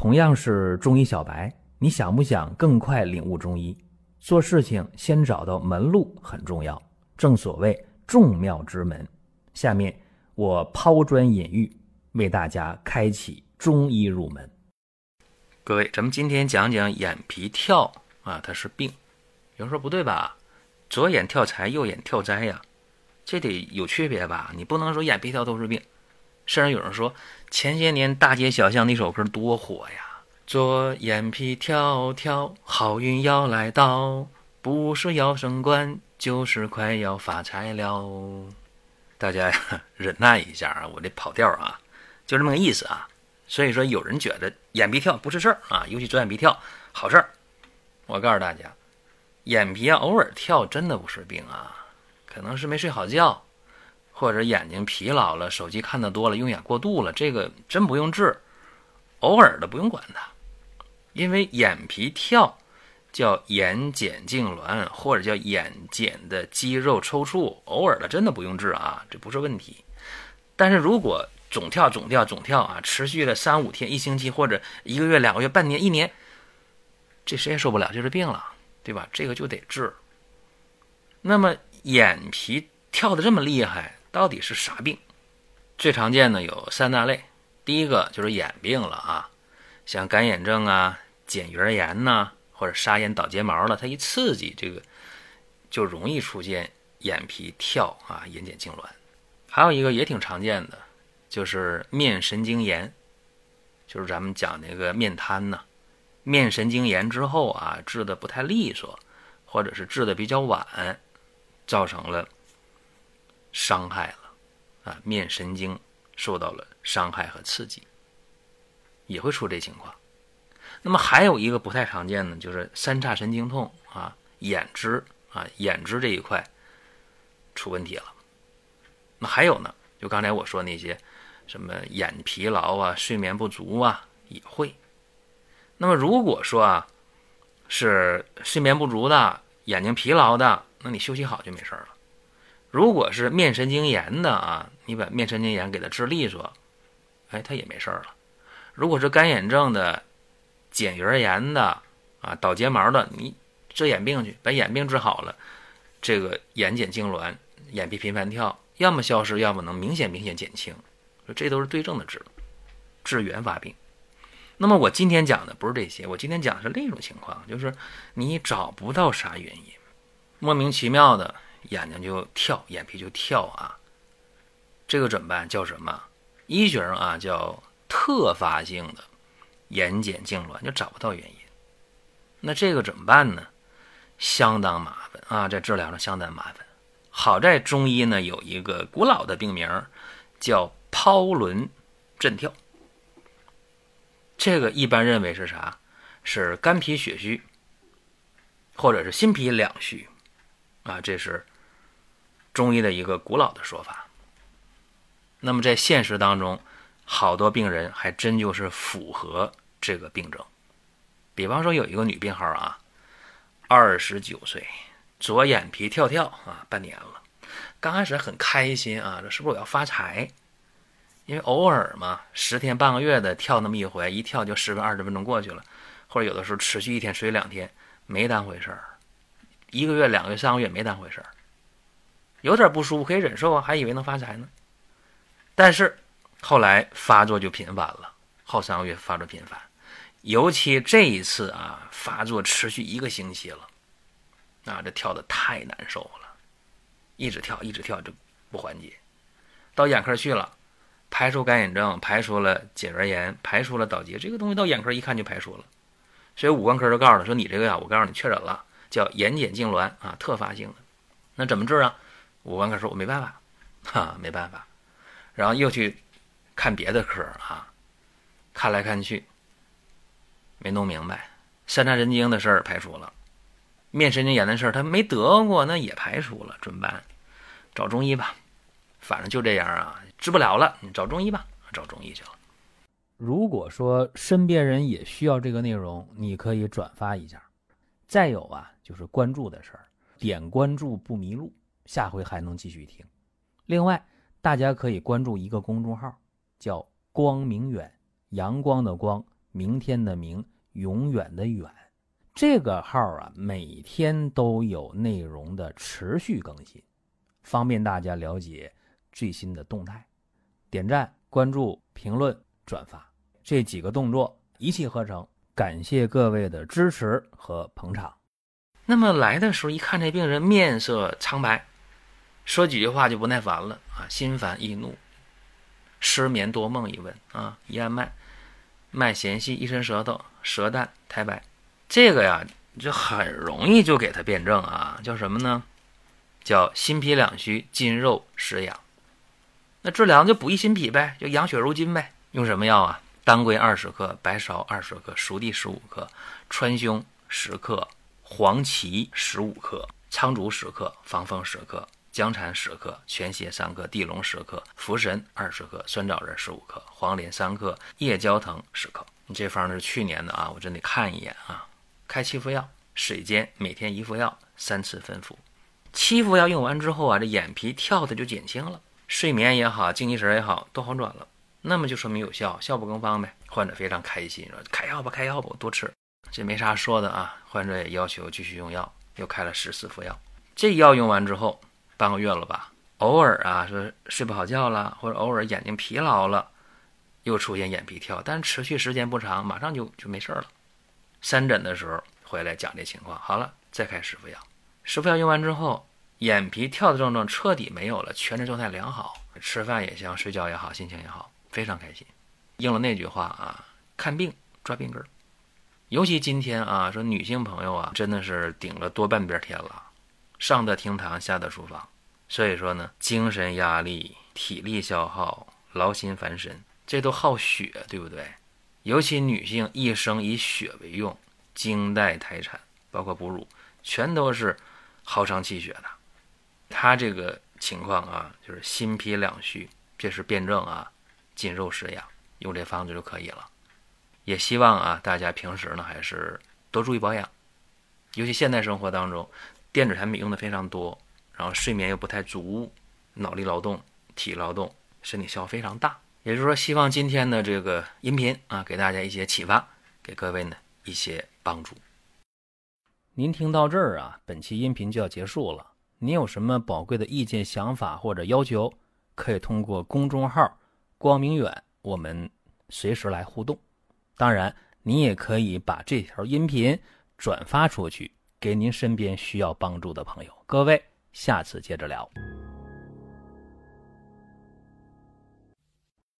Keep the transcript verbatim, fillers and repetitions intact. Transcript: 同样是中医小白，你想不想更快领悟中医？做事情先找到门路很重要，正所谓众妙之门。下面我抛砖引玉，为大家开启中医入门。各位，咱们今天讲讲眼皮跳啊，它是病。有人说不对吧，左眼跳财，右眼跳灾呀，这得有区别吧？你不能说眼皮跳都是病。甚至有人说，前些年大街小巷那首歌多火呀，左眼皮跳跳，好运要来到，不是要升官，就是快要发财了。大家忍耐一下啊，我这跑调啊，就这么个意思啊。所以说，有人觉得眼皮跳不是事儿啊，尤其左眼皮跳好事儿。我告诉大家，眼皮啊偶尔跳真的不是病啊，可能是没睡好觉，或者眼睛疲劳了，手机看得多了，用眼过度了，这个真不用治，偶尔的不用管它。因为眼皮跳叫眼睑痉挛，或者叫眼睑的肌肉抽搐，偶尔的真的不用治啊，这不是问题。但是如果总跳总跳总跳啊，持续了三五天、一星期，或者一个月、两个月、半年、一年，这谁也受不了，就是病了，对吧？这个就得治。那么眼皮跳得这么厉害，到底是啥病？最常见的有三大类，第一个就是眼病了啊，像干眼症啊、睑缘炎呐，或者沙眼倒睫毛了，它一刺激，这个就容易出现眼皮跳啊、眼睑痉挛。还有一个也挺常见的，就是面神经炎，就是咱们讲那个面瘫呐。面神经炎之后啊，治的不太利索，或者是治的比较晚，造成了伤害了啊，面神经受到了伤害和刺激，也会出这情况。那么还有一个不太常见的，就是三叉神经痛啊，眼支啊，眼支这一块出问题了。那还有呢，就刚才我说那些什么眼疲劳啊、睡眠不足啊也会。那么如果说啊是睡眠不足的、眼睛疲劳的，那你休息好就没事了。如果是面神经炎的啊，你把面神经炎给它治利索，哎，它也没事了。如果是干眼症的、睑缘炎的啊、倒睫毛的，你治眼病去，把眼病治好了，这个眼睑痉挛、眼皮频繁跳，要么消失，要么能明显明显减轻，这都是对症的治，治原发病。那么我今天讲的不是这些，我今天讲的是另一种情况，就是你找不到啥原因，莫名其妙的眼睛就跳，眼皮就跳啊，这个怎么办？叫什么？医学上啊叫特发性的眼睑痉挛，就找不到原因。那这个怎么办呢？相当麻烦啊，在治疗上相当麻烦。好在中医呢有一个古老的病名叫抛轮震跳，这个一般认为是啥？是肝脾血虚，或者是心脾两虚啊，这是中医的一个古老的说法。那么在现实当中，好多病人还真就是符合这个病症。比方说有一个女病号啊，二十九岁，左眼皮跳跳啊，半年了。刚开始很开心啊，这是不是我要发财？因为偶尔嘛，十天半个月的跳那么一回，一跳就十分二十分钟过去了，或者有的时候持续一天持续两天，没当回事儿，一个月、两个月、三个月没当回事儿，有点不舒服可以忍受啊，还以为能发财呢。但是后来发作就频繁了，后三个月发作频繁，尤其这一次啊，发作持续一个星期了，啊，这跳得太难受了，一直跳一直跳就不缓解，到眼科去了，排除干眼症，排除了睑缘炎，排除了倒睫，这个东西到眼科一看就排除了，所以五官科就告诉他说，你这个呀、啊，我告诉你确诊了，叫眼睑痉挛啊，特发性的。那怎么治啊？五官科说我没办法，哈，没办法，然后又去看别的科啊，看来看去没弄明白，三叉神经的事儿排除了，面神经炎的事儿他没得过，那也排除了，怎么办？找中医吧，反正就这样啊，治不了了，你找中医吧，找中医去了。如果说身边人也需要这个内容，你可以转发一下。再有啊，就是关注的事儿，点关注不迷路，下回还能继续听。另外，大家可以关注一个公众号，叫光明远，阳光的光，明天的明，永远的远。这个号啊，每天都有内容的持续更新，方便大家了解最新的动态。点赞、关注、评论、转发，这几个动作一气呵成。感谢各位的支持和捧场。那么来的时候一看这病人面色苍白，说几句话就不耐烦了啊，心烦易怒，失眠多梦一问啊，一按脉，脉弦细，一伸舌头，舌淡苔白。这个呀，就很容易就给他辩证啊，叫什么呢？叫心脾两虚，筋肉失养。那治疗就补益心脾呗，就养血入筋呗。用什么药啊？当归二十克，白芍二十克，熟地十五克，川芎十克，黄芪十五克，苍术十克，防风十克，姜蝉十克，全蝎三克，地龙十克，茯神二十克，酸枣仁十五克，黄连三克，夜交藤十克。这方是去年的啊，我真得看一眼啊。开七副药，水煎，每天一副药，三次分服。七副药用完之后啊，这眼皮跳的就减轻了，睡眠也好，精气神也好，都好转了。那么就说明有效，效不更方呗。患者非常开心，说开药吧，开药吧，我多吃。这没啥说的啊。患者也要求继续用药，又开了十四副药。这药用完之后半个月了吧，偶尔啊说睡不好觉了，或者偶尔眼睛疲劳了，又出现眼皮跳，但是持续时间不长，马上就就没事了。三诊的时候回来讲这情况，好了，再开十副药。十副药用完之后，眼皮跳的症状彻底没有了，全身状态良好，吃饭也香，睡觉也好，心情也好，非常开心。应了那句话啊，看病抓病根。尤其今天啊，说女性朋友啊，真的是顶了多半边天了，上的厅堂，下的书房。所以说呢，精神压力、体力消耗、劳心烦神，这都耗血，对不对？尤其女性一生以血为用，经带、胎产，包括哺乳，全都是耗伤气血的。她这个情况啊，就是心脾两虚，这是辩证啊，筋肉失养，用这方子就可以了。也希望啊，大家平时呢还是多注意保养，尤其现代生活当中，电子产品用的非常多，然后睡眠又不太足，脑力劳动、体力劳动，身体消耗非常大。也就是说，希望今天的这个音频啊，给大家一些启发，给各位呢一些帮助。您听到这儿啊，本期音频就要结束了。您有什么宝贵的意见、想法或者要求，可以通过公众号光明远，我们随时来互动。当然，您也可以把这条音频转发出去，给您身边需要帮助的朋友。各位，下次接着聊。